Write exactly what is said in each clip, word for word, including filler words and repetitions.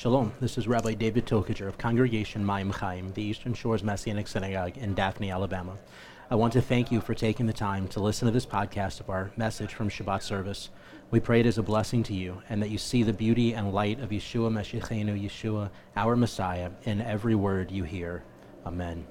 Shalom, this is Rabbi David Tokajer of Congregation Mayim Chaim, the Eastern Shores Messianic Synagogue in Daphne, Alabama. I want to thank you for taking the time to listen to this podcast of our message from Shabbat service. We pray it is a blessing to you and that you see the beauty and light of Yeshua Meshachinu, Yeshua, our Messiah, in every word you hear. Amen.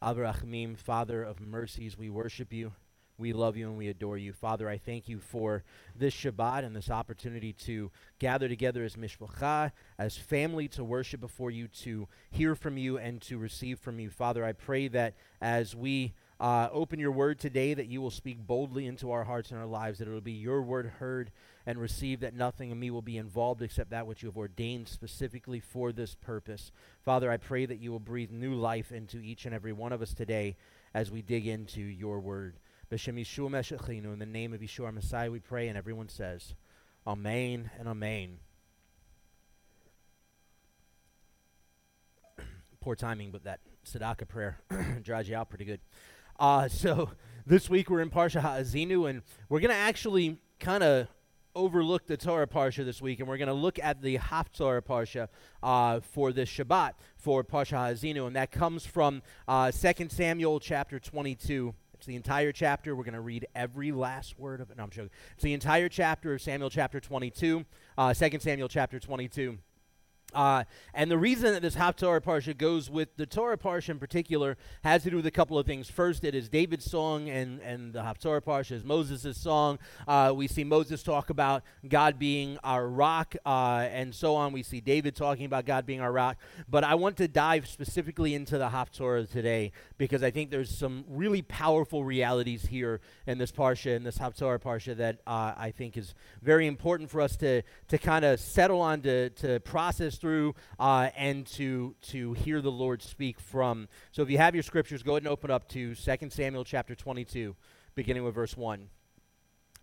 Avrahamim, Father of mercies, we worship you. We love you and we adore you. Father, I thank you for this Shabbat and this opportunity to gather together as mishpacha, as family, to worship before you, to hear from you, and to receive from you. Father, I pray that as we uh, open your word today, that you will speak boldly into our hearts and our lives, that it will be your word heard and received, that nothing in me will be involved except that which you have ordained specifically for this purpose. Father, I pray that you will breathe new life into each and every one of us today as we dig into your word. B'Shem Yeshua Meshachinu, in the name of Yeshua, our Messiah, we pray, and everyone says, Amen and Amen. Poor timing, but that tzedakah prayer draws you out pretty good. Uh, so this week we're in Parsha Ha'azinu, and we're going to actually kind of overlook the Torah Parsha this week, and we're going to look at the Haftorah Parsha uh, for this Shabbat, for Parsha Ha'azinu, and that comes from uh, Second Samuel chapter twenty-two. It's the entire chapter. We're going to read every last word of it. No, I'm joking. It's the entire chapter of Samuel chapter twenty-two, uh, Second Samuel chapter twenty-two. Uh, and the reason that this Haftorah Parsha goes with the Torah Parsha in particular has to do with a couple of things. First, it is David's song, and, and the Haftorah Parsha is Moses' song. Uh, we see Moses talk about God being our rock uh, and so on. We see David talking about God being our rock. But I want to dive specifically into the Haftorah today because I think there's some really powerful realities here in this Parsha, in this Haftorah Parsha, that uh, I think is very important for us to, to kind of settle on, to, to process through uh, and to to hear the Lord speak from. So if you have your scriptures, go ahead and open up to Second Samuel chapter twenty-two, beginning with verse one. It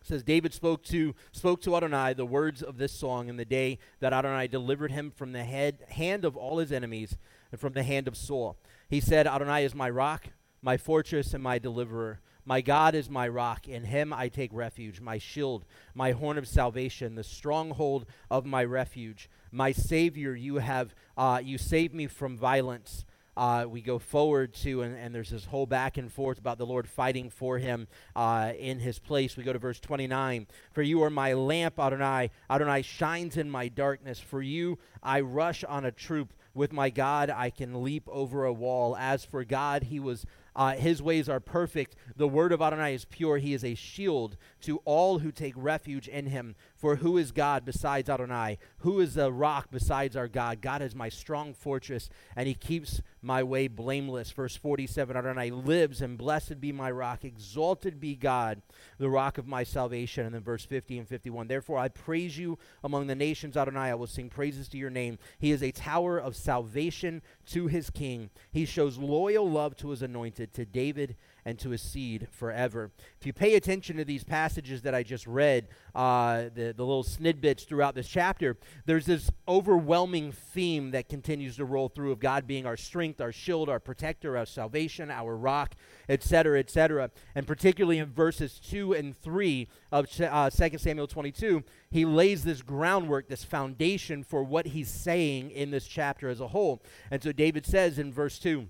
says, David spoke to spoke to Adonai the words of this song in the day that Adonai delivered him from the head, hand of all his enemies and from the hand of Saul. He said, Adonai is my rock, my fortress, and my deliverer. My God is my rock, in him I take refuge, my shield, my horn of salvation, the stronghold of my refuge. My Savior, you have uh, you saved me from violence. Uh, we go forward to, and, and there's this whole back and forth about the Lord fighting for him uh, in his place. We go to verse twenty-nine. For you are my lamp, Adonai. Adonai shines in my darkness. For you I rush on a troop. With my God I can leap over a wall. As for God, he was... Uh, his ways are perfect. The word of Adonai is pure. He is a shield to all who take refuge in him. For who is God besides Adonai? Who is a rock besides our God? God is my strong fortress, and he keeps my way blameless. Verse forty-seven, Adonai lives, and blessed be my rock. Exalted be God, the rock of my salvation. And then verse fifty and fifty-one, therefore I praise you among the nations, Adonai. I will sing praises to your name. He is a tower of salvation to his king. He shows loyal love to his anointed, to David and to his seed forever. If you pay attention to these passages that I just read, uh, the, the little snidbits throughout this chapter, there's this overwhelming theme that continues to roll through of God being our strength, our shield, our protector, our salvation, our rock, et cetera, et cetera. And particularly in verses two and three of uh, Second Samuel twenty-two, he lays this groundwork, this foundation for what he's saying in this chapter as a whole. And so David says in verse two,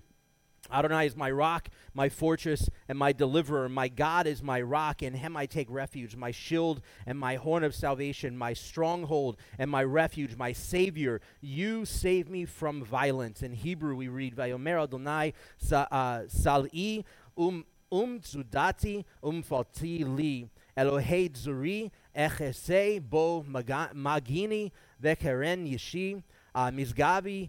Adonai is my rock, my fortress, and my deliverer. My God is my rock, in him I take refuge, my shield and my horn of salvation, my stronghold and my refuge, my Savior. You save me from violence. In Hebrew we read, Vayomer Adonai sal'i um tzudati umfalti li, Elohei tzuri echesei bo magini vekeren yeshi, Misgavi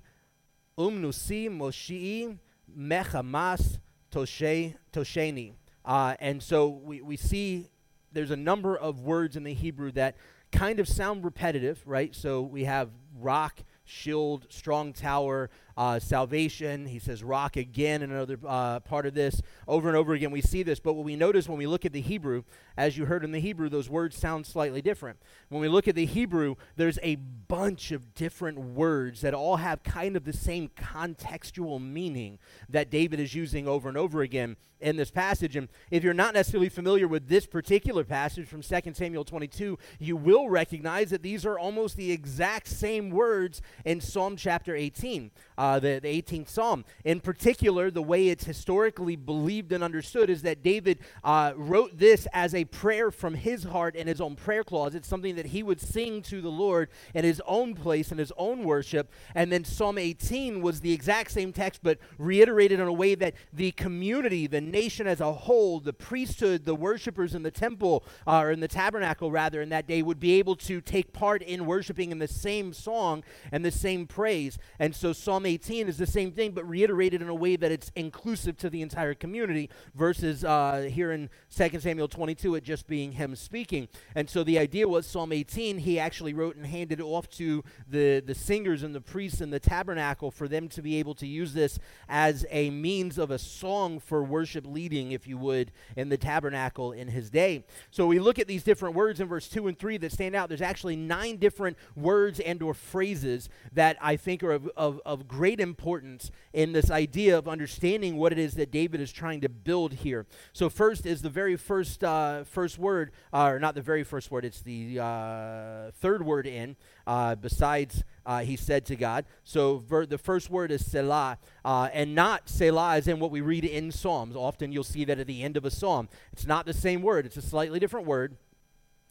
umnusi moshii, Mechamas Tosheinu. Uh, and so we, we see there's a number of words in the Hebrew that kind of sound repetitive, right? So we have rock, shield, strong tower, uh, salvation. He says rock again in another uh, part of this. Over and over again we see this, but what we notice when we look at the Hebrew, as you heard in the Hebrew, those words sound slightly different. When we look at the Hebrew, there's a bunch of different words that all have kind of the same contextual meaning that David is using over and over again in this passage. And if you're not necessarily familiar with this particular passage from Second Samuel twenty-two, you will recognize that these are almost the exact same words in Psalm chapter eighteen, uh, the, the eighteenth Psalm. In particular, the way it's historically believed and understood is that David uh, wrote this as a prayer from his heart in his own prayer closet. It's something that he would sing to the Lord in his own place, in his own worship. And then Psalm eighteen was the exact same text, but reiterated in a way that the community, the nation as a whole, the priesthood, the worshipers in the temple, uh, or in the tabernacle rather, in that day would be able to take part in worshiping in the same song and the same praise. And so Psalm eighteen is the same thing, but reiterated in a way that it's inclusive to the entire community, versus uh, here in Second Samuel twenty-two, it just being him speaking. And so the idea was Psalm eighteen, he actually wrote and handed off to the, the singers and the priests in the tabernacle for them to be able to use this as a means of a song for worship leading, if you would, in the tabernacle in his day. So we look at these different words in verse two and three that stand out. There's actually nine different words and or phrases that I think are of, of, of great importance in this idea of understanding what it is that David is trying to build here. So first is the very first uh, first word, uh, or not the very first word, it's the uh, third word in, uh, besides Uh, he said to God. So ver- the first word is Selah, uh, and not Selah as in what we read in Psalms. Often you'll see that at the end of a psalm. It's not the same word. It's a slightly different word.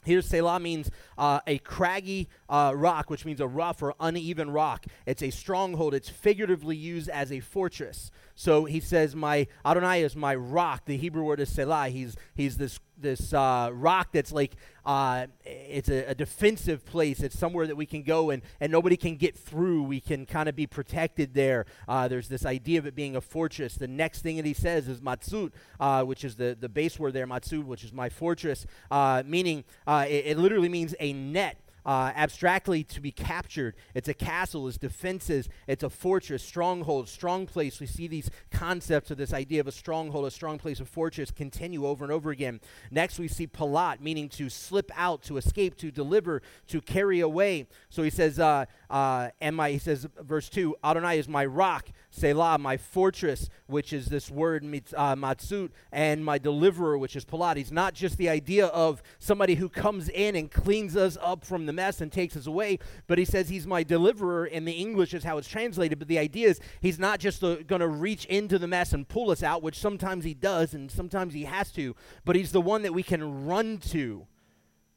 Here, Selah means uh, a craggy uh, rock, which means a rough or uneven rock. It's a stronghold. It's figuratively used as a fortress. So he says, "My Adonai is my rock." The Hebrew word is Selah. He's he's this this uh, rock that's like uh, it's a, a defensive place. It's somewhere that we can go and and nobody can get through. We can kind of be protected there. Uh, there's this idea of it being a fortress. The next thing that he says is Matsut, uh, which is the the base word there, Matsut, which is my fortress, uh, meaning uh, it, it literally means a net. Uh, abstractly, to be captured. It's a castle, it's defenses, it's a fortress, stronghold, strong place. We see these concepts of this idea of a stronghold, a strong place, a fortress continue over and over again. Next, we see Palat, meaning to slip out, to escape, to deliver, to carry away. So he says, uh, uh, and my, he says, verse two, Adonai is my rock, Selah, my fortress, which is this word, uh, Matsut, and my deliverer, which is Palat. He's not just the idea of somebody who comes in and cleans us up from the mess and takes us away, but he says he's my deliverer, and the English is how it's translated, but the idea is he's not just going to reach into the mess and pull us out, which sometimes he does and sometimes he has to, but he's the one that we can run to.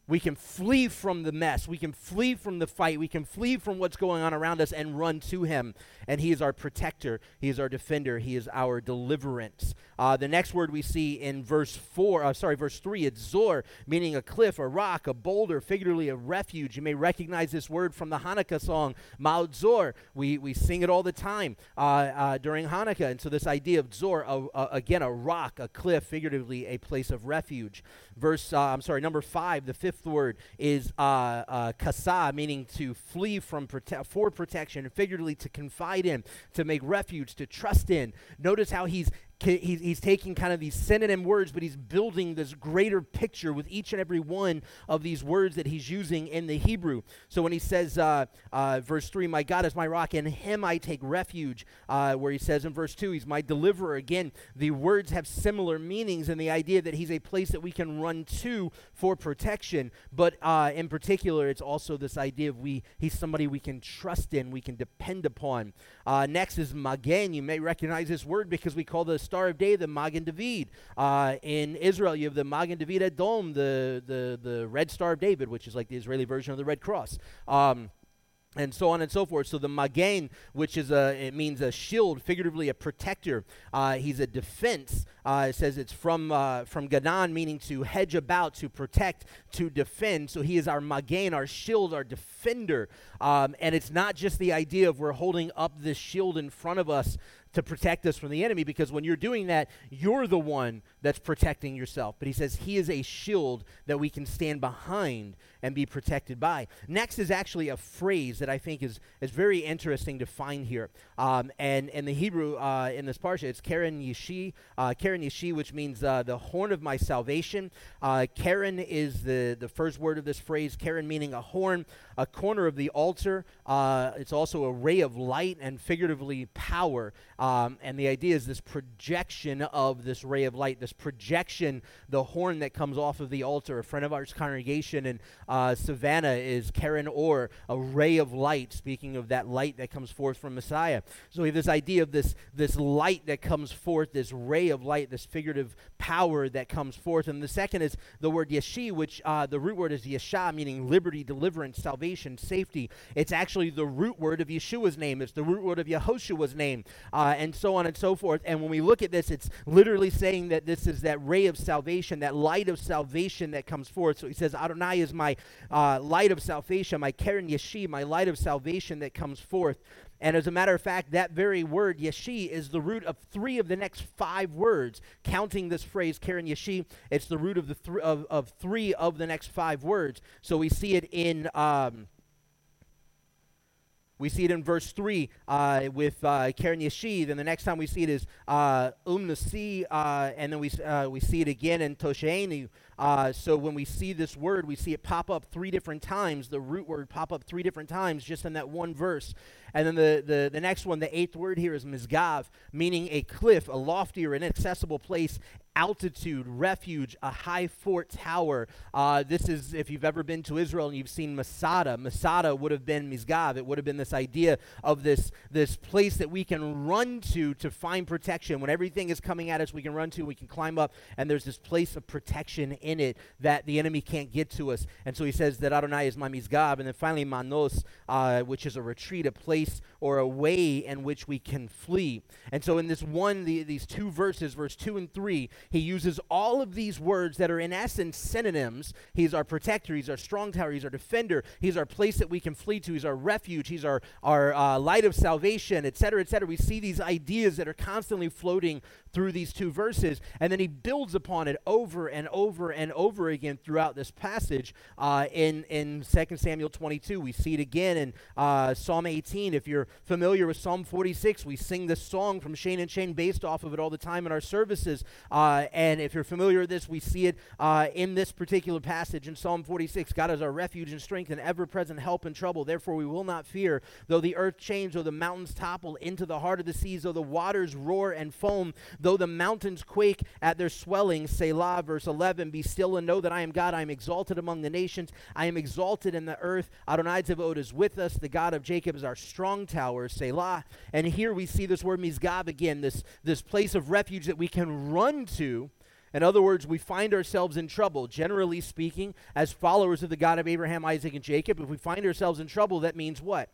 We can flee from the mess. We can flee from the fight. We can flee from what's going on around us and run to him. And he is our protector. He is our defender. He is our deliverance. Uh, the next word we see in verse four, uh, sorry, verse three, it's Tzur, meaning a cliff, a rock, a boulder, figuratively a refuge. You may recognize this word from the Hanukkah song, Ma'od Tzur. We, we sing it all the time uh, uh, during Hanukkah. And so this idea of Tzur, uh, uh, again, a rock, a cliff, figuratively a place of refuge. Verse, uh, I'm sorry, number five, the fifth Fifth word is uh, uh, Kasah, meaning to flee from prote- for protection, and figuratively to confide in, to make refuge, to trust in. Notice how he's He's, he's taking kind of these synonym words, but he's building this greater picture with each and every one of these words that he's using in the Hebrew. So when he says, uh, uh, verse three, my God is my rock, in him I take refuge, uh, where he says in verse two, he's my deliverer. Again, the words have similar meanings, and the idea that he's a place that we can run to for protection. But uh, in particular, it's also this idea of we he's somebody we can trust in, we can depend upon. Uh, next is Magen. You may recognize this word because we call this Star of Day, the Magen David. Uh, in Israel, you have the Magen David Adom, the, the, the Red Star of David, which is like the Israeli version of the Red Cross. Um, and so on and so forth. So the Magen, which is a, it means a shield, figuratively a protector. Uh, he's a defense. Uh, it says it's from uh, from Gadan, meaning to hedge about, to protect, to defend. So he is our Magen, our shield, our defender. Um, and it's not just the idea of we're holding up this shield in front of us to protect us from the enemy, because when you're doing that, you're the one that's protecting yourself. But he says he is a shield that we can stand behind and be protected by. Next is actually a phrase that I think is, is very interesting to find here. Um, and in the Hebrew, uh, in this parsha, it's Karen yeshi, uh, Karen yeshi, which means uh, the horn of my salvation. Uh, Karen is the, the first word of this phrase, Karen meaning a horn, a corner of the altar. Uh, it's also a ray of light and figuratively power. Um, and the idea is this projection of this ray of light, this projection, the horn that comes off of the altar. A friend of ours congregation in uh, Savannah is Karen Orr, a ray of light, speaking of that light that comes forth from Messiah. So we have this idea of this, this light that comes forth, this ray of light, this figurative power that comes forth. And the second is the word yeshi, which uh, the root word is yesha, meaning liberty, deliverance, salvation, safety. It's actually the root word of Yeshua's name. It's the root word of Yehoshua's name. Uh, and so on and so forth. And when we look at this, it's literally saying that this is that ray of salvation, that light of salvation that comes forth. So he says, Adonai is my uh, light of salvation, my Karen yeshi, my light of salvation that comes forth. And as a matter of fact, that very word, yeshi, is the root of three of the next five words. Counting this phrase, Karen yeshi, it's the root of, the th- of, of three of the next five words. So we see it in... Um, We see it in verse three uh, with uh, Karen yeshi. Then the next time we see it is uh, Umnasi, uh, and then we uh, we see it again in Tosheinu. Uh, so when we see this word, we see it pop up three different times. The root word pop up three different times just in that one verse. And then the, the, the next one, the eighth word here is Misgav, meaning a cliff, a lofty or inaccessible place, altitude, refuge, a high fort tower. Uh, this is, if you've ever been to Israel and you've seen Masada, Masada would have been Misgav. It would have been this idea of this, this place that we can run to to find protection. When everything is coming at us, we can run to, we can climb up, and there's this place of protection in it that the enemy can't get to us. And so he says that Adonai is my Misgav. And then finally Manos, uh, which is a retreat, a place or a way in which we can flee. And so in this one, the, these two verses, verse two and three, he uses all of these words that are in essence synonyms. He's our protector, he's our strong tower, he's our defender, he's our place that we can flee to, he's our refuge, he's our, our uh, light of salvation, et cetera, et cetera. We see these ideas that are constantly floating through these two verses, and then he builds upon it over and over and over again throughout this passage. Uh, in, in Second Samuel twenty-two, we see it again in uh, Psalm eighteen. If you're familiar with Psalm forty-six, we sing this song from Shane and Shane based off of it all the time in our services. Uh, and if you're familiar with this, we see it uh, in this particular passage in Psalm forty-six. God is our refuge and strength and ever-present help in trouble. Therefore, we will not fear, though the earth change, though the mountains topple into the heart of the seas, though the waters roar and foam, though the mountains quake at their swelling. Selah, verse eleven, be still and know that I am God. I am exalted among the nations. I am exalted in the earth. Adonai Tzevaot is with us. The God of Jacob is our strength. Strong tower, Selah. And here we see this word Misgav again, this, this place of refuge that we can run to. In other words, we find ourselves in trouble. Generally speaking, as followers of the God of Abraham, Isaac, and Jacob, if we find ourselves in trouble, that means what?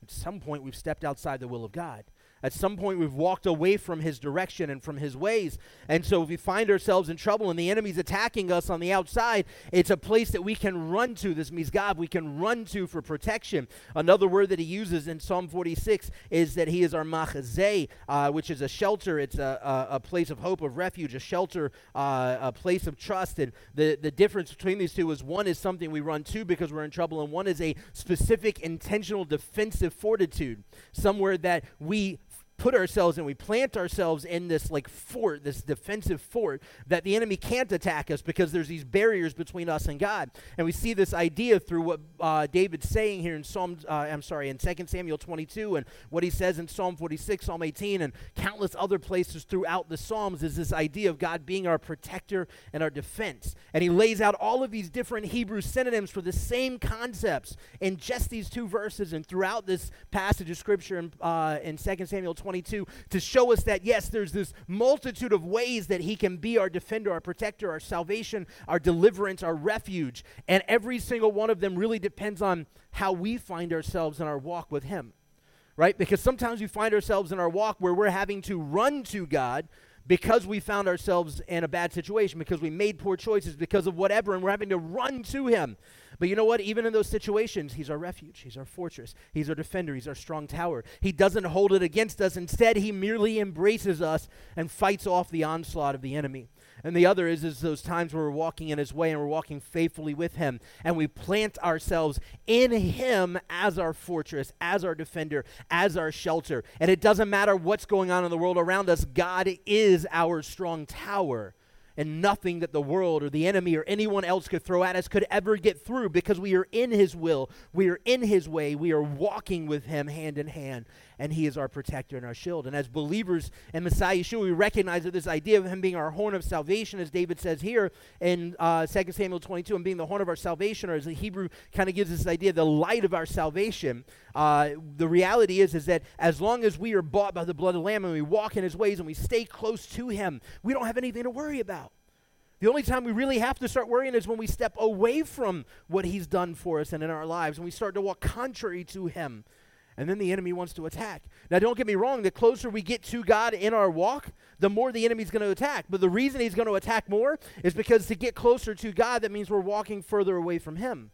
At some point, we've stepped outside the will of God. At some point, we've walked away from his direction and from his ways. And so if we find ourselves in trouble and the enemy's attacking us on the outside, it's a place that we can run to, this Misgav, we can run to for protection. Another word that he uses in Psalm forty-six is that he is our Machaseh, uh, which is a shelter. It's a, a, a place of hope, of refuge, a shelter, uh, a place of trust. And the, the difference between these two is one is something we run to because we're in trouble, and one is a specific, intentional, defensive fortitude, somewhere that we put ourselves in, we plant ourselves in this like fort, this defensive fort that the enemy can't attack us because there's these barriers between us and God. And we see this idea through what uh, David's saying here in Psalm, uh, I'm sorry, in Second Samuel twenty-two, and what he says in Psalm forty-six, Psalm eighteen, and countless other places throughout the Psalms is this idea of God being our protector and our defense. And he lays out all of these different Hebrew synonyms for the same concepts in just these two verses and throughout this passage of Scripture in, uh, in Second Samuel twenty-two, to show us that, yes, there's this multitude of ways that he can be our defender, our protector, our salvation, our deliverance, our refuge. And every single one of them really depends on how we find ourselves in our walk with him, right? Because sometimes we find ourselves in our walk where we're having to run to God because we found ourselves in a bad situation, because we made poor choices, because of whatever, and we're having to run to him. But you know what? Even in those situations, he's our refuge. He's our fortress. He's our defender. He's our strong tower. He doesn't hold it against us. Instead, he merely embraces us and fights off the onslaught of the enemy. And the other is, is those times where we're walking in his way and we're walking faithfully with him, and we plant ourselves in him as our fortress, as our defender, as our shelter. And it doesn't matter what's going on in the world around us. God is our strong tower, and nothing that the world or the enemy or anyone else could throw at us could ever get through, because we are in his will, we are in his way, we are walking with him hand in hand, and he is our protector and our shield. And as believers in Messiah Yeshua, we recognize that this idea of him being our horn of salvation, as David says here in uh, Second Samuel twenty-two, and being the horn of our salvation, or as the Hebrew kind of gives us this idea, the light of our salvation. Uh, the reality is, is that as long as we are bought by the blood of the Lamb and we walk in his ways and we stay close to him, we don't have anything to worry about. The only time we really have to start worrying is when we step away from what he's done for us and in our lives, and we start to walk contrary to him. And then the enemy wants to attack. Now, don't get me wrong. The closer we get to God in our walk, the more the enemy's going to attack. But the reason he's going to attack more is because to get closer to God, that means we're walking further away from him.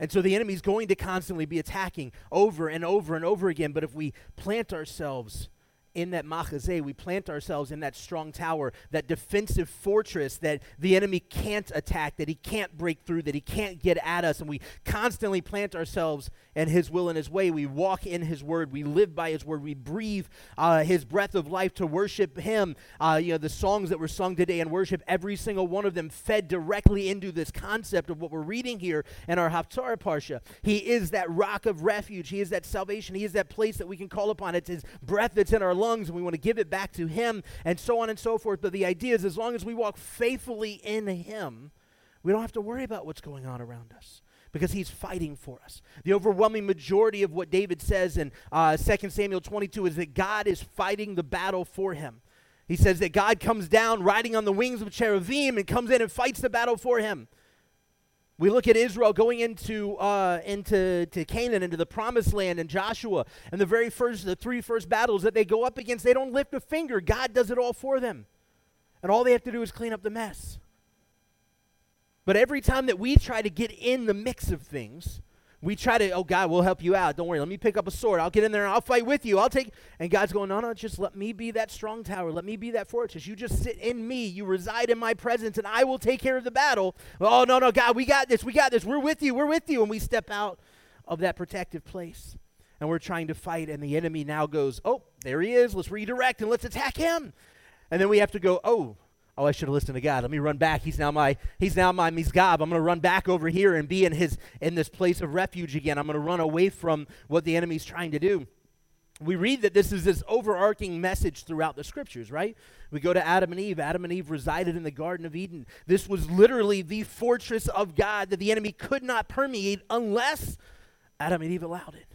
And so the enemy's going to constantly be attacking over and over and over again. But if we plant ourselves in that Machaseh, we plant ourselves in that strong tower, that defensive fortress that the enemy can't attack, that he can't break through, that he can't get at us, and we constantly plant ourselves in his will and his way. We walk in his word. We live by his word. We breathe uh, his breath of life to worship him. Uh, you know, the songs that were sung today in worship, every single one of them fed directly into this concept of what we're reading here in our Haftorah Parsha. He is that rock of refuge. He is that salvation. He is that place that we can call upon. It's his breath that's in our lungs, and we want to give it back to him, and so on and so forth. But the idea is, as long as we walk faithfully in him, we don't have to worry about what's going on around us, because he's fighting for us. The overwhelming majority of what David says in uh, Second Samuel twenty-two is that God is fighting the battle for him. He says that God comes down riding on the wings of cherubim and comes in and fights the battle for him. We look at Israel going into uh, into to Canaan, into the promised land, and Joshua, and the very first, the three first battles that they go up against, they don't lift a finger. God does it all for them. And all they have to do is clean up the mess. But every time that we try to get in the mix of things, we try to, oh, God, we'll help you out. Don't worry, let me pick up a sword. I'll get in there and I'll fight with you. I'll take, and God's going, no, no, just let me be that strong tower. Let me be that fortress. You just sit in me. You reside in my presence, and I will take care of the battle. Oh, no, no, God, we got this. We got this. We're with you. We're with you. And we step out of that protective place, and we're trying to fight, and the enemy now goes, oh, there he is. Let's redirect, and let's attack him. And then we have to go, oh, Oh, I should have listened to God. Let me run back. He's now my he's now my Misgav. I'm going to run back over here and be in his in this place of refuge again. I'm going to run away from what the enemy's trying to do. We read that this is this overarching message throughout the scriptures, right? We go to Adam and Eve. Adam and Eve resided in the Garden of Eden. This was literally the fortress of God that the enemy could not permeate unless Adam and Eve allowed it.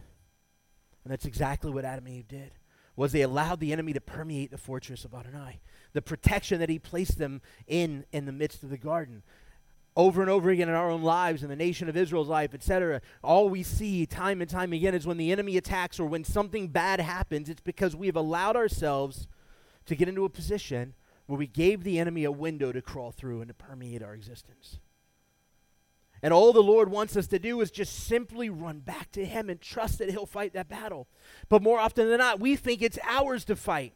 And that's exactly what Adam and Eve did, was they allowed the enemy to permeate the fortress of Adonai, the protection that he placed them in in the midst of the garden. Over and over again in our own lives, in the nation of Israel's life, et cetera, all we see time and time again is when the enemy attacks or when something bad happens, it's because we have allowed ourselves to get into a position where we gave the enemy a window to crawl through and to permeate our existence. And all the Lord wants us to do is just simply run back to him and trust that he'll fight that battle. But more often than not, we think it's ours to fight.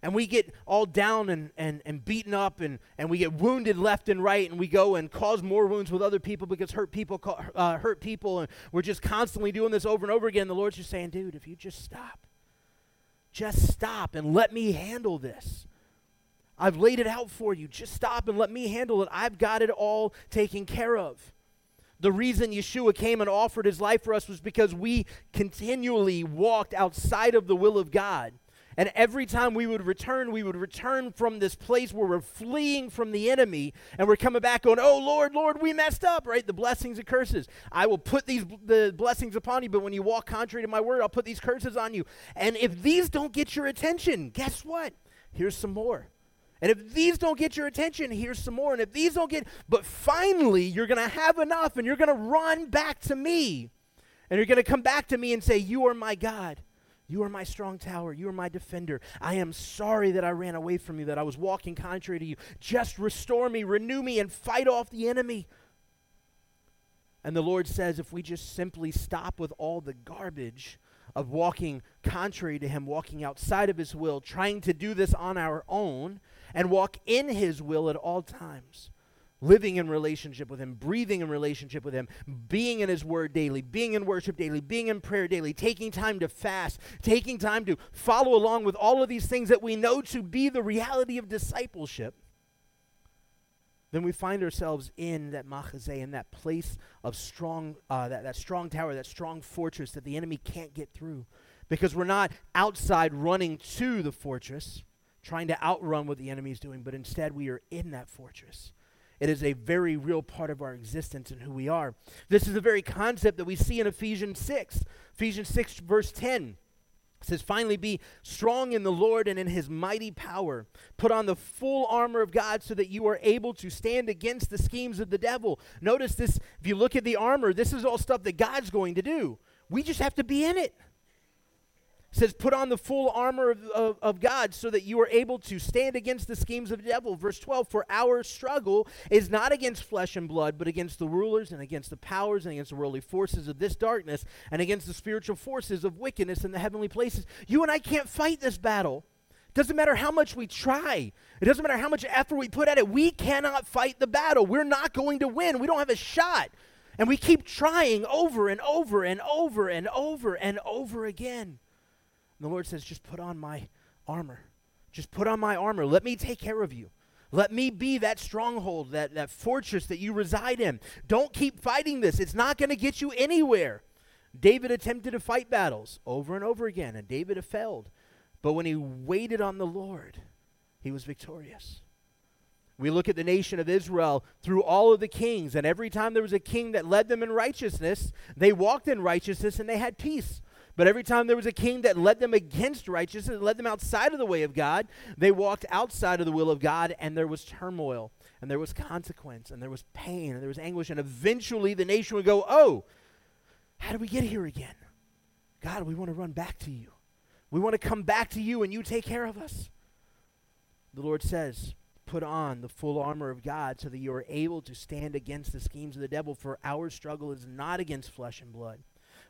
And we get all down and, and, and beaten up, and, and we get wounded left and right, and we go and cause more wounds with other people because hurt people uh, hurt people, and we're just constantly doing this over and over again. The Lord's just saying, dude, if you just stop, just stop and let me handle this. I've laid it out for you. Just stop and let me handle it. I've got it all taken care of. The reason Yeshua came and offered his life for us was because we continually walked outside of the will of God. And every time we would return, we would return from this place where we're fleeing from the enemy, and we're coming back going, oh, Lord, Lord, we messed up, right? The blessings and curses. I will put these the blessings upon you, but when you walk contrary to my word, I'll put these curses on you. And if these don't get your attention, guess what? Here's some more. And if these don't get your attention, here's some more. And if these don't get, but finally, you're going to have enough, and you're going to run back to me, and you're going to come back to me and say, you are my God. You are my strong tower. You are my defender. I am sorry that I ran away from you, that I was walking contrary to you. Just restore me, renew me, and fight off the enemy. And the Lord says if we just simply stop with all the garbage of walking contrary to him, walking outside of his will, trying to do this on our own, and walk in his will at all times, living in relationship with him, breathing in relationship with him, being in his word daily, being in worship daily, being in prayer daily, taking time to fast, taking time to follow along with all of these things that we know to be the reality of discipleship, then we find ourselves in that Machaseh, in that place of strong, uh, that, that strong tower, that strong fortress that the enemy can't get through, because we're not outside running to the fortress, trying to outrun what the enemy is doing, but instead we are in that fortress. It is a very real part of our existence and who we are. This is the very concept that we see in Ephesians six. Ephesians six verse ten says, "Finally be strong in the Lord and in his mighty power. Put on the full armor of God so that you are able to stand against the schemes of the devil." Notice this, if you look at the armor, this is all stuff that God's going to do. We just have to be in it. It says, put on the full armor of, of, of God so that you are able to stand against the schemes of the devil. Verse twelve, for our struggle is not against flesh and blood, but against the rulers and against the powers and against the worldly forces of this darkness and against the spiritual forces of wickedness in the heavenly places. You and I can't fight this battle. It doesn't matter how much we try. It doesn't matter how much effort we put at it. We cannot fight the battle. We're not going to win. We don't have a shot. And we keep trying over and over and over and over and over again. And the Lord says, just put on my armor. Just put on my armor. Let me take care of you. Let me be that stronghold, that, that fortress that you reside in. Don't keep fighting this. It's not going to get you anywhere. David attempted to fight battles over and over again, and David failed. But when he waited on the Lord, he was victorious. We look at the nation of Israel through all of the kings, and every time there was a king that led them in righteousness, they walked in righteousness and they had peace. But every time there was a king that led them against righteousness, led them outside of the way of God, they walked outside of the will of God, and there was turmoil, and there was consequence, and there was pain, and there was anguish, and eventually the nation would go, oh, how did we get here again? God, we want to run back to you. We want to come back to you, and you take care of us. The Lord says, put on the full armor of God so that you are able to stand against the schemes of the devil, for our struggle is not against flesh and blood,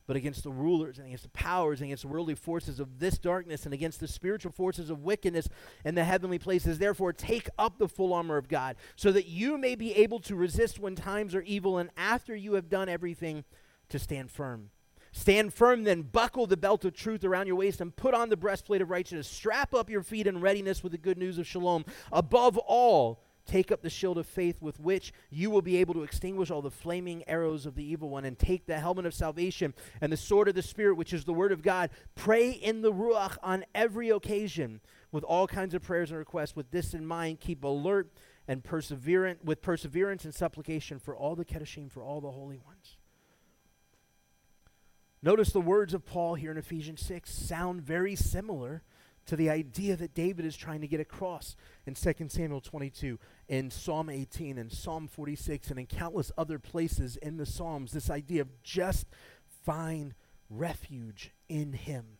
but against the rulers and against the powers and against the worldly forces of this darkness and against the spiritual forces of wickedness in the heavenly places. Therefore, take up the full armor of God so that you may be able to resist when times are evil, and after you have done everything, to stand firm. Stand firm, then buckle the belt of truth around your waist and put on the breastplate of righteousness. Strap up your feet in readiness with the good news of shalom. Above all, take up the shield of faith with which you will be able to extinguish all the flaming arrows of the evil one, and take the helmet of salvation and the sword of the Spirit, which is the word of God. Pray in the Ruach on every occasion with all kinds of prayers and requests. With this in mind, keep alert and perseverant with perseverance and supplication for all the Kedeshim, for all the holy ones. Notice the words of Paul here in Ephesians six sound very similar to the idea that David is trying to get across in Second Samuel twenty-two, in Psalm eighteen, in Psalm forty-six, and in countless other places in the Psalms, this idea of just find refuge in him,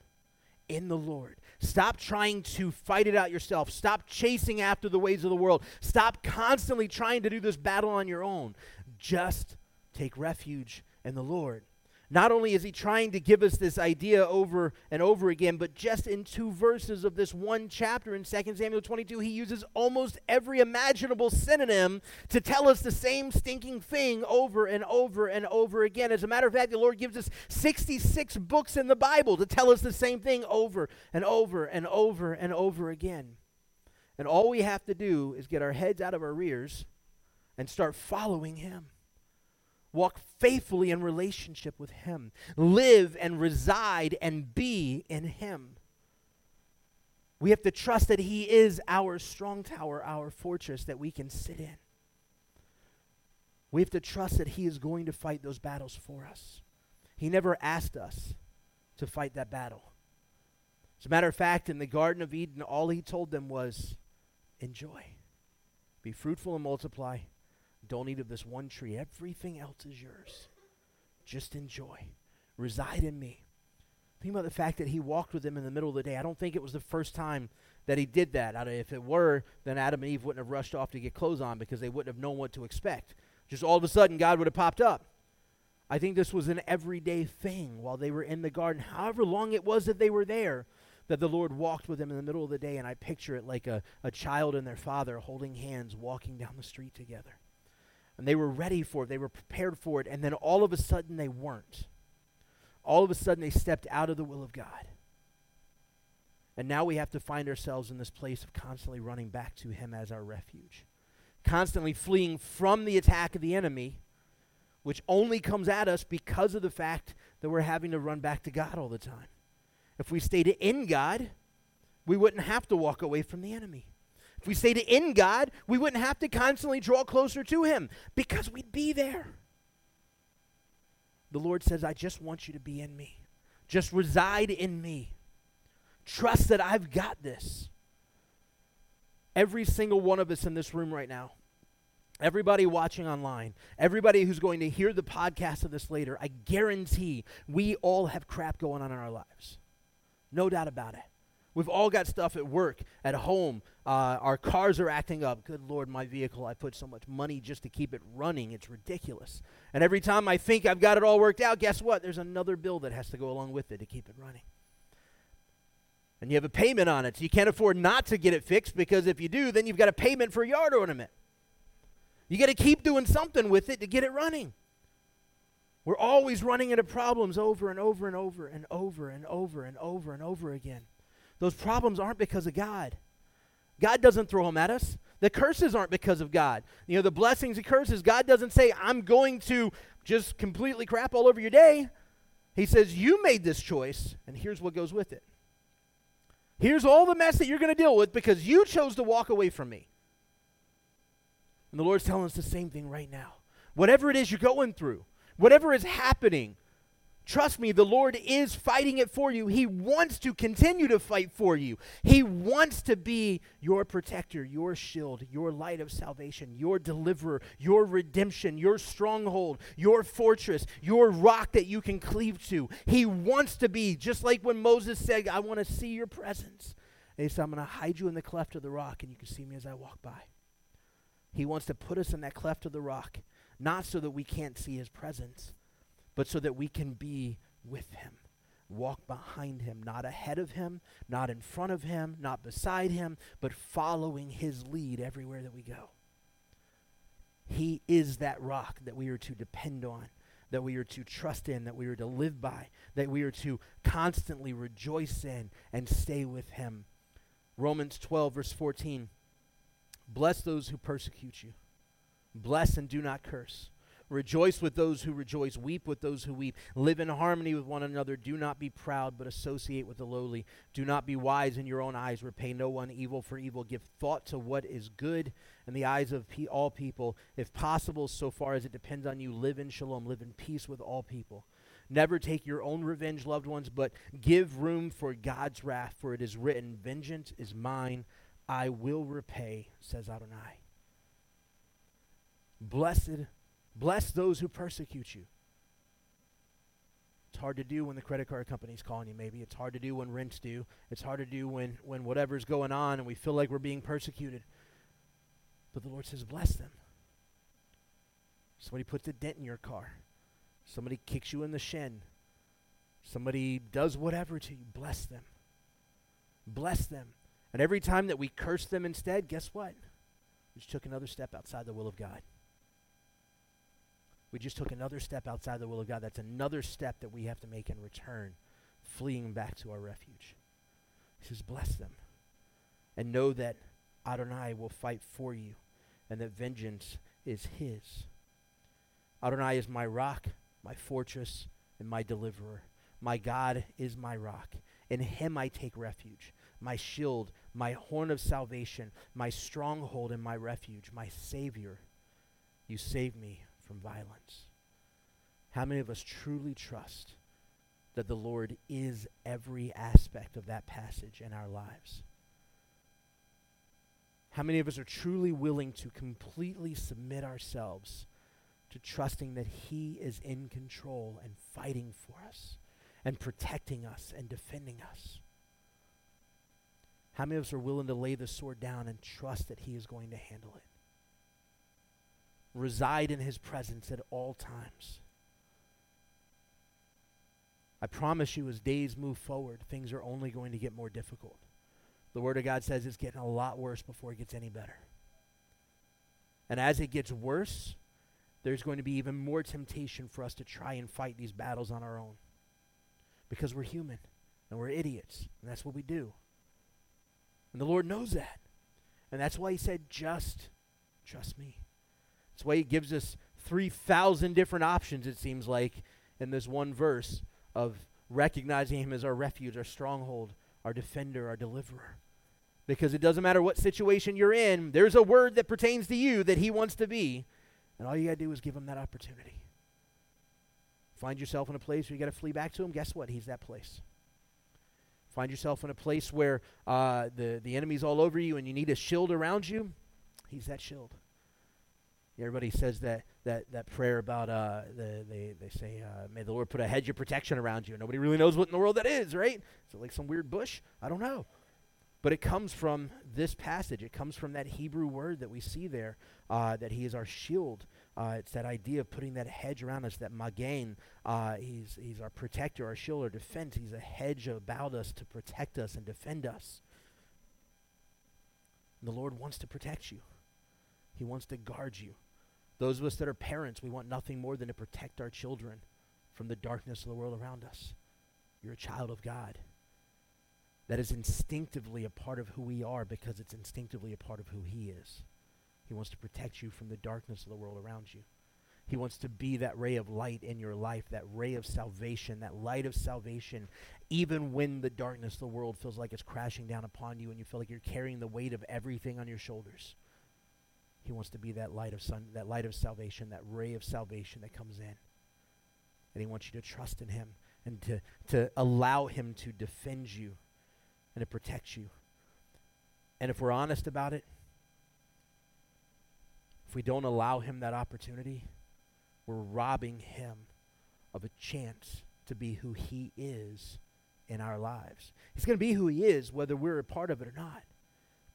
in the Lord. Stop trying to fight it out yourself. Stop chasing after the ways of the world. Stop constantly trying to do this battle on your own. Just take refuge in the Lord. Not only is he trying to give us this idea over and over again, but just in two verses of this one chapter in Second Samuel twenty-two, he uses almost every imaginable synonym to tell us the same stinking thing over and over and over again. As a matter of fact, the Lord gives us sixty-six books in the Bible to tell us the same thing over and over and over and over again. And all we have to do is get our heads out of our rears and start following him. Walk faithfully in relationship with him. Live and reside and be in him. We have to trust that he is our strong tower, our fortress that we can sit in. We have to trust that he is going to fight those battles for us. He never asked us to fight that battle. As a matter of fact, in the Garden of Eden, all he told them was, enjoy. Be fruitful and multiply. Don't eat of this one tree. Everything else is yours. Just enjoy. Reside in me. Think about the fact that he walked with them in the middle of the day. I don't think it was the first time that he did that. If it were, then Adam and Eve wouldn't have rushed off to get clothes on because they wouldn't have known what to expect. Just all of a sudden, God would have popped up. I think this was an everyday thing while they were in the garden. However long it was that they were there, that the Lord walked with them in the middle of the day, and I picture it like a, a child and their father holding hands, walking down the street together. And they were ready for it. They were prepared for it. And then all of a sudden, they weren't. All of a sudden, they stepped out of the will of God. And now we have to find ourselves in this place of constantly running back to him as our refuge, constantly fleeing from the attack of the enemy, which only comes at us because of the fact that we're having to run back to God all the time. If we stayed in God, we wouldn't have to walk away from the enemy. If we stayed in God, we wouldn't have to constantly draw closer to him because we'd be there. The Lord says, I just want you to be in me. Just reside in me. Trust that I've got this. Every single one of us in this room right now, everybody watching online, everybody who's going to hear the podcast of this later, I guarantee we all have crap going on in our lives. No doubt about it. We've all got stuff at work, at home. Uh, our cars are acting up. Good Lord, my vehicle, I put so much money just to keep it running. It's ridiculous. And every time I think I've got it all worked out, guess what? There's another bill that has to go along with it to keep it running. And you have a payment on it, so you can't afford not to get it fixed because if you do, then you've got a payment for a yard ornament. You got to keep doing something with it to get it running. We're always running into problems over and over and over and over and over and over and over again. Those problems aren't because of God. God doesn't throw them at us. The curses aren't because of God. You know, the blessings and curses, God doesn't say, I'm going to just completely crap all over your day. He says, you made this choice, and here's what goes with it. Here's all the mess that you're going to deal with because you chose to walk away from me. And the Lord's telling us the same thing right now. Whatever it is you're going through, whatever is happening, trust me, the Lord is fighting it for you. He wants to continue to fight for you. He wants to be your protector, your shield, your light of salvation, your deliverer, your redemption, your stronghold, your fortress, your rock that you can cleave to. He wants to be, just like when Moses said, I want to see your presence. And he said, I'm going to hide you in the cleft of the rock, and you can see me as I walk by. He wants to put us in that cleft of the rock, not so that we can't see his presence, but so that we can be with him, walk behind him, not ahead of him, not in front of him, not beside him, but following his lead everywhere that we go. He is that rock that we are to depend on, that we are to trust in, that we are to live by, that we are to constantly rejoice in and stay with him. Romans twelve, verse fourteen, bless those who persecute you. Bless and do not curse. Rejoice with those who rejoice, weep with those who weep, live in harmony with one another, do not be proud, but associate with the lowly, do not be wise in your own eyes, repay no one evil for evil, give thought to what is good in the eyes of pe- all people, if possible, so far as it depends on you, live in shalom, live in peace with all people. Never take your own revenge, loved ones, but give room for God's wrath, for it is written, vengeance is mine, I will repay, says Adonai. Blessed Bless those who persecute you. It's hard to do when the credit card company's calling you, maybe. It's hard to do when rent's due. It's hard to do when, when whatever's going on and we feel like we're being persecuted. But the Lord says, bless them. Somebody puts a dent in your car. Somebody kicks you in the shin. Somebody does whatever to you. Bless them. Bless them. And every time that we curse them instead, guess what? We just took another step outside the will of God. We just took another step outside the will of God. That's another step that we have to make in return, fleeing back to our refuge. He says, bless them and know that Adonai will fight for you and that vengeance is his. Adonai is my rock, my fortress, and my deliverer. My God is my rock. In him I take refuge, my shield, my horn of salvation, my stronghold and my refuge, my Savior. You save me from violence. How many of us truly trust that the Lord is every aspect of that passage in our lives? How many of us are truly willing to completely submit ourselves to trusting that he is in control and fighting for us? and protecting us and defending us. How many of us are willing to lay the sword down and trust that he is going to handle it? Reside in his presence at all times. I promise you, as days move forward, things are only going to get more difficult. The Word of God says it's getting a lot worse before it gets any better. And as it gets worse, there's going to be even more temptation for us to try and fight these battles on our own. Because we're human, and we're idiots, and that's what we do. And the Lord knows that. And that's why he said, just trust me. That's why he gives us three thousand different options, it seems like, in this one verse of recognizing him as our refuge, our stronghold, our defender, our deliverer. Because it doesn't matter what situation you're in, there's a word that pertains to you that he wants to be. And all you got to do is give him that opportunity. Find yourself in a place where you got to flee back to him. Guess what? He's that place. Find yourself in a place where uh, the, the enemy's all over you and you need a shield around you. He's that shield. Everybody says that that that prayer about, uh, the, they, they say, uh, may the Lord put a hedge of protection around you. Nobody really knows what in the world that is, right? Is it like some weird bush? I don't know. But it comes from this passage. It comes from that Hebrew word that we see there, uh, that he is our shield. Uh, it's that idea of putting that hedge around us, that Magen. Uh, he's, he's our protector, our shield, our defense. He's a hedge about us to protect us and defend us. And the Lord wants to protect you. He wants to guard you. Those of us that are parents, we want nothing more than to protect our children from the darkness of the world around us. You're a child of God. That is instinctively a part of who we are because it's instinctively a part of who he is. He wants to protect you from the darkness of the world around you. He wants to be that ray of light in your life, that ray of salvation, that light of salvation, even when the darkness of the world feels like it's crashing down upon you and you feel like you're carrying the weight of everything on your shoulders. He wants to be that light of sun, that light of salvation, that ray of salvation that comes in. And he wants you to trust in him and to, to allow him to defend you and to protect you. And if we're honest about it, if we don't allow him that opportunity, we're robbing him of a chance to be who he is in our lives. He's going to be who he is whether we're a part of it or not.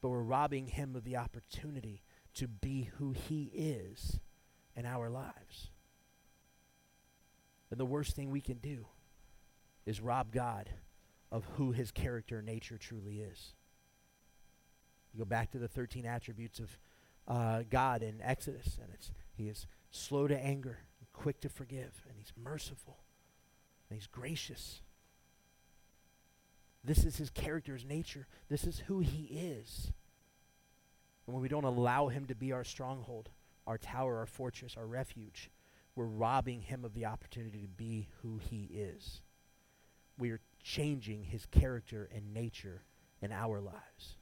But we're robbing him of the opportunity to be who he is in our lives. And the worst thing we can do is rob God of who his character and nature truly is. You go back to the thirteen attributes of uh, God in Exodus, and it's he is slow to anger, and quick to forgive, and he's merciful, and he's gracious. This is his character, his nature. This is who he is. And when we don't allow him to be our stronghold, our tower, our fortress, our refuge, we're robbing him of the opportunity to be who he is. We are changing his character and nature in our lives.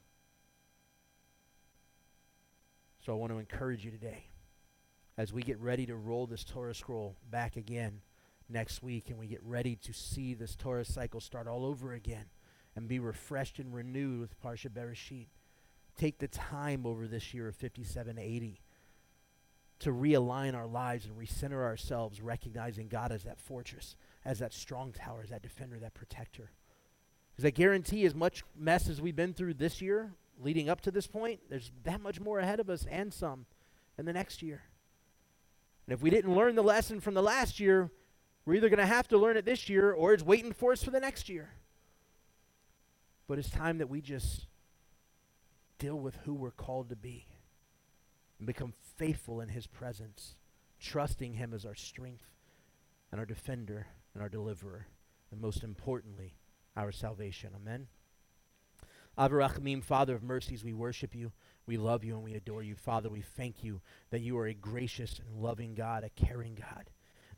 So I want to encourage you today, as we get ready to roll this Torah scroll back again next week, and we get ready to see this Torah cycle start all over again and be refreshed and renewed with Parsha Bereshit, take the time over this year of fifty-seven eighty to realign our lives and recenter ourselves, recognizing God as that fortress, as that strong tower, as that defender, that protector. Because I guarantee as much mess as we've been through this year, leading up to this point, there's that much more ahead of us and some in the next year. And if we didn't learn the lesson from the last year, we're either going to have to learn it this year or it's waiting for us for the next year. But it's time that we just deal with who we're called to be and become faithful in his presence, trusting him as our strength and our defender and our deliverer, and most importantly, our salvation. Amen. Avrahamim, Father of mercies, we worship you, we love you, and we adore you. Father, we thank you that you are a gracious and loving God, a caring God,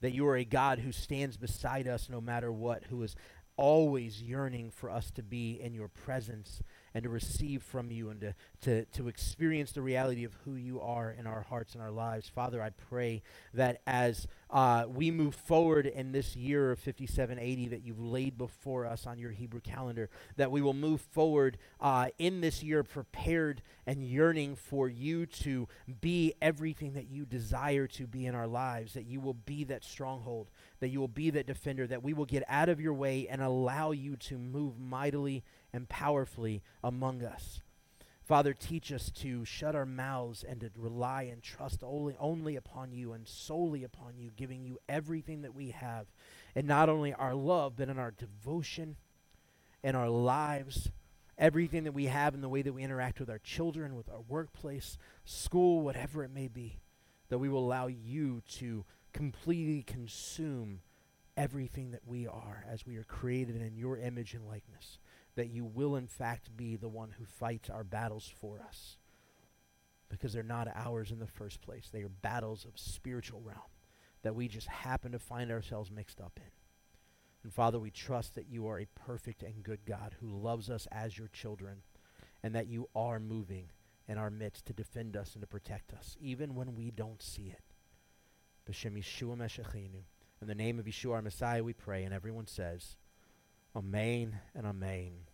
that you are a God who stands beside us no matter what, who is always yearning for us to be in your presence and to receive from you and to, to, to experience the reality of who you are in our hearts and our lives. Father, I pray that as Uh, we move forward in this year of fifty-seven eighty that you've laid before us on your Hebrew calendar, that we will move forward uh, in this year prepared and yearning for you to be everything that you desire to be in our lives, that you will be that stronghold, that you will be that defender, that we will get out of your way and allow you to move mightily and powerfully among us. Father, teach us to shut our mouths and to rely and trust only, only upon you and solely upon you, giving you everything that we have, and not only our love, but in our devotion, in our lives, everything that we have in the way that we interact with our children, with our workplace, school, whatever it may be, that we will allow you to completely consume everything that we are as we are created in your image and likeness, that you will in fact be the one who fights our battles for us, because they're not ours in the first place. They are battles of spiritual realm that we just happen to find ourselves mixed up in. And Father, we trust that you are a perfect and good God who loves us as your children, and that you are moving in our midst to defend us and to protect us, even when we don't see it. B'Shem Yeshua Meshachinu, in the name of Yeshua our Messiah, we pray, and everyone says, Amen and Amen.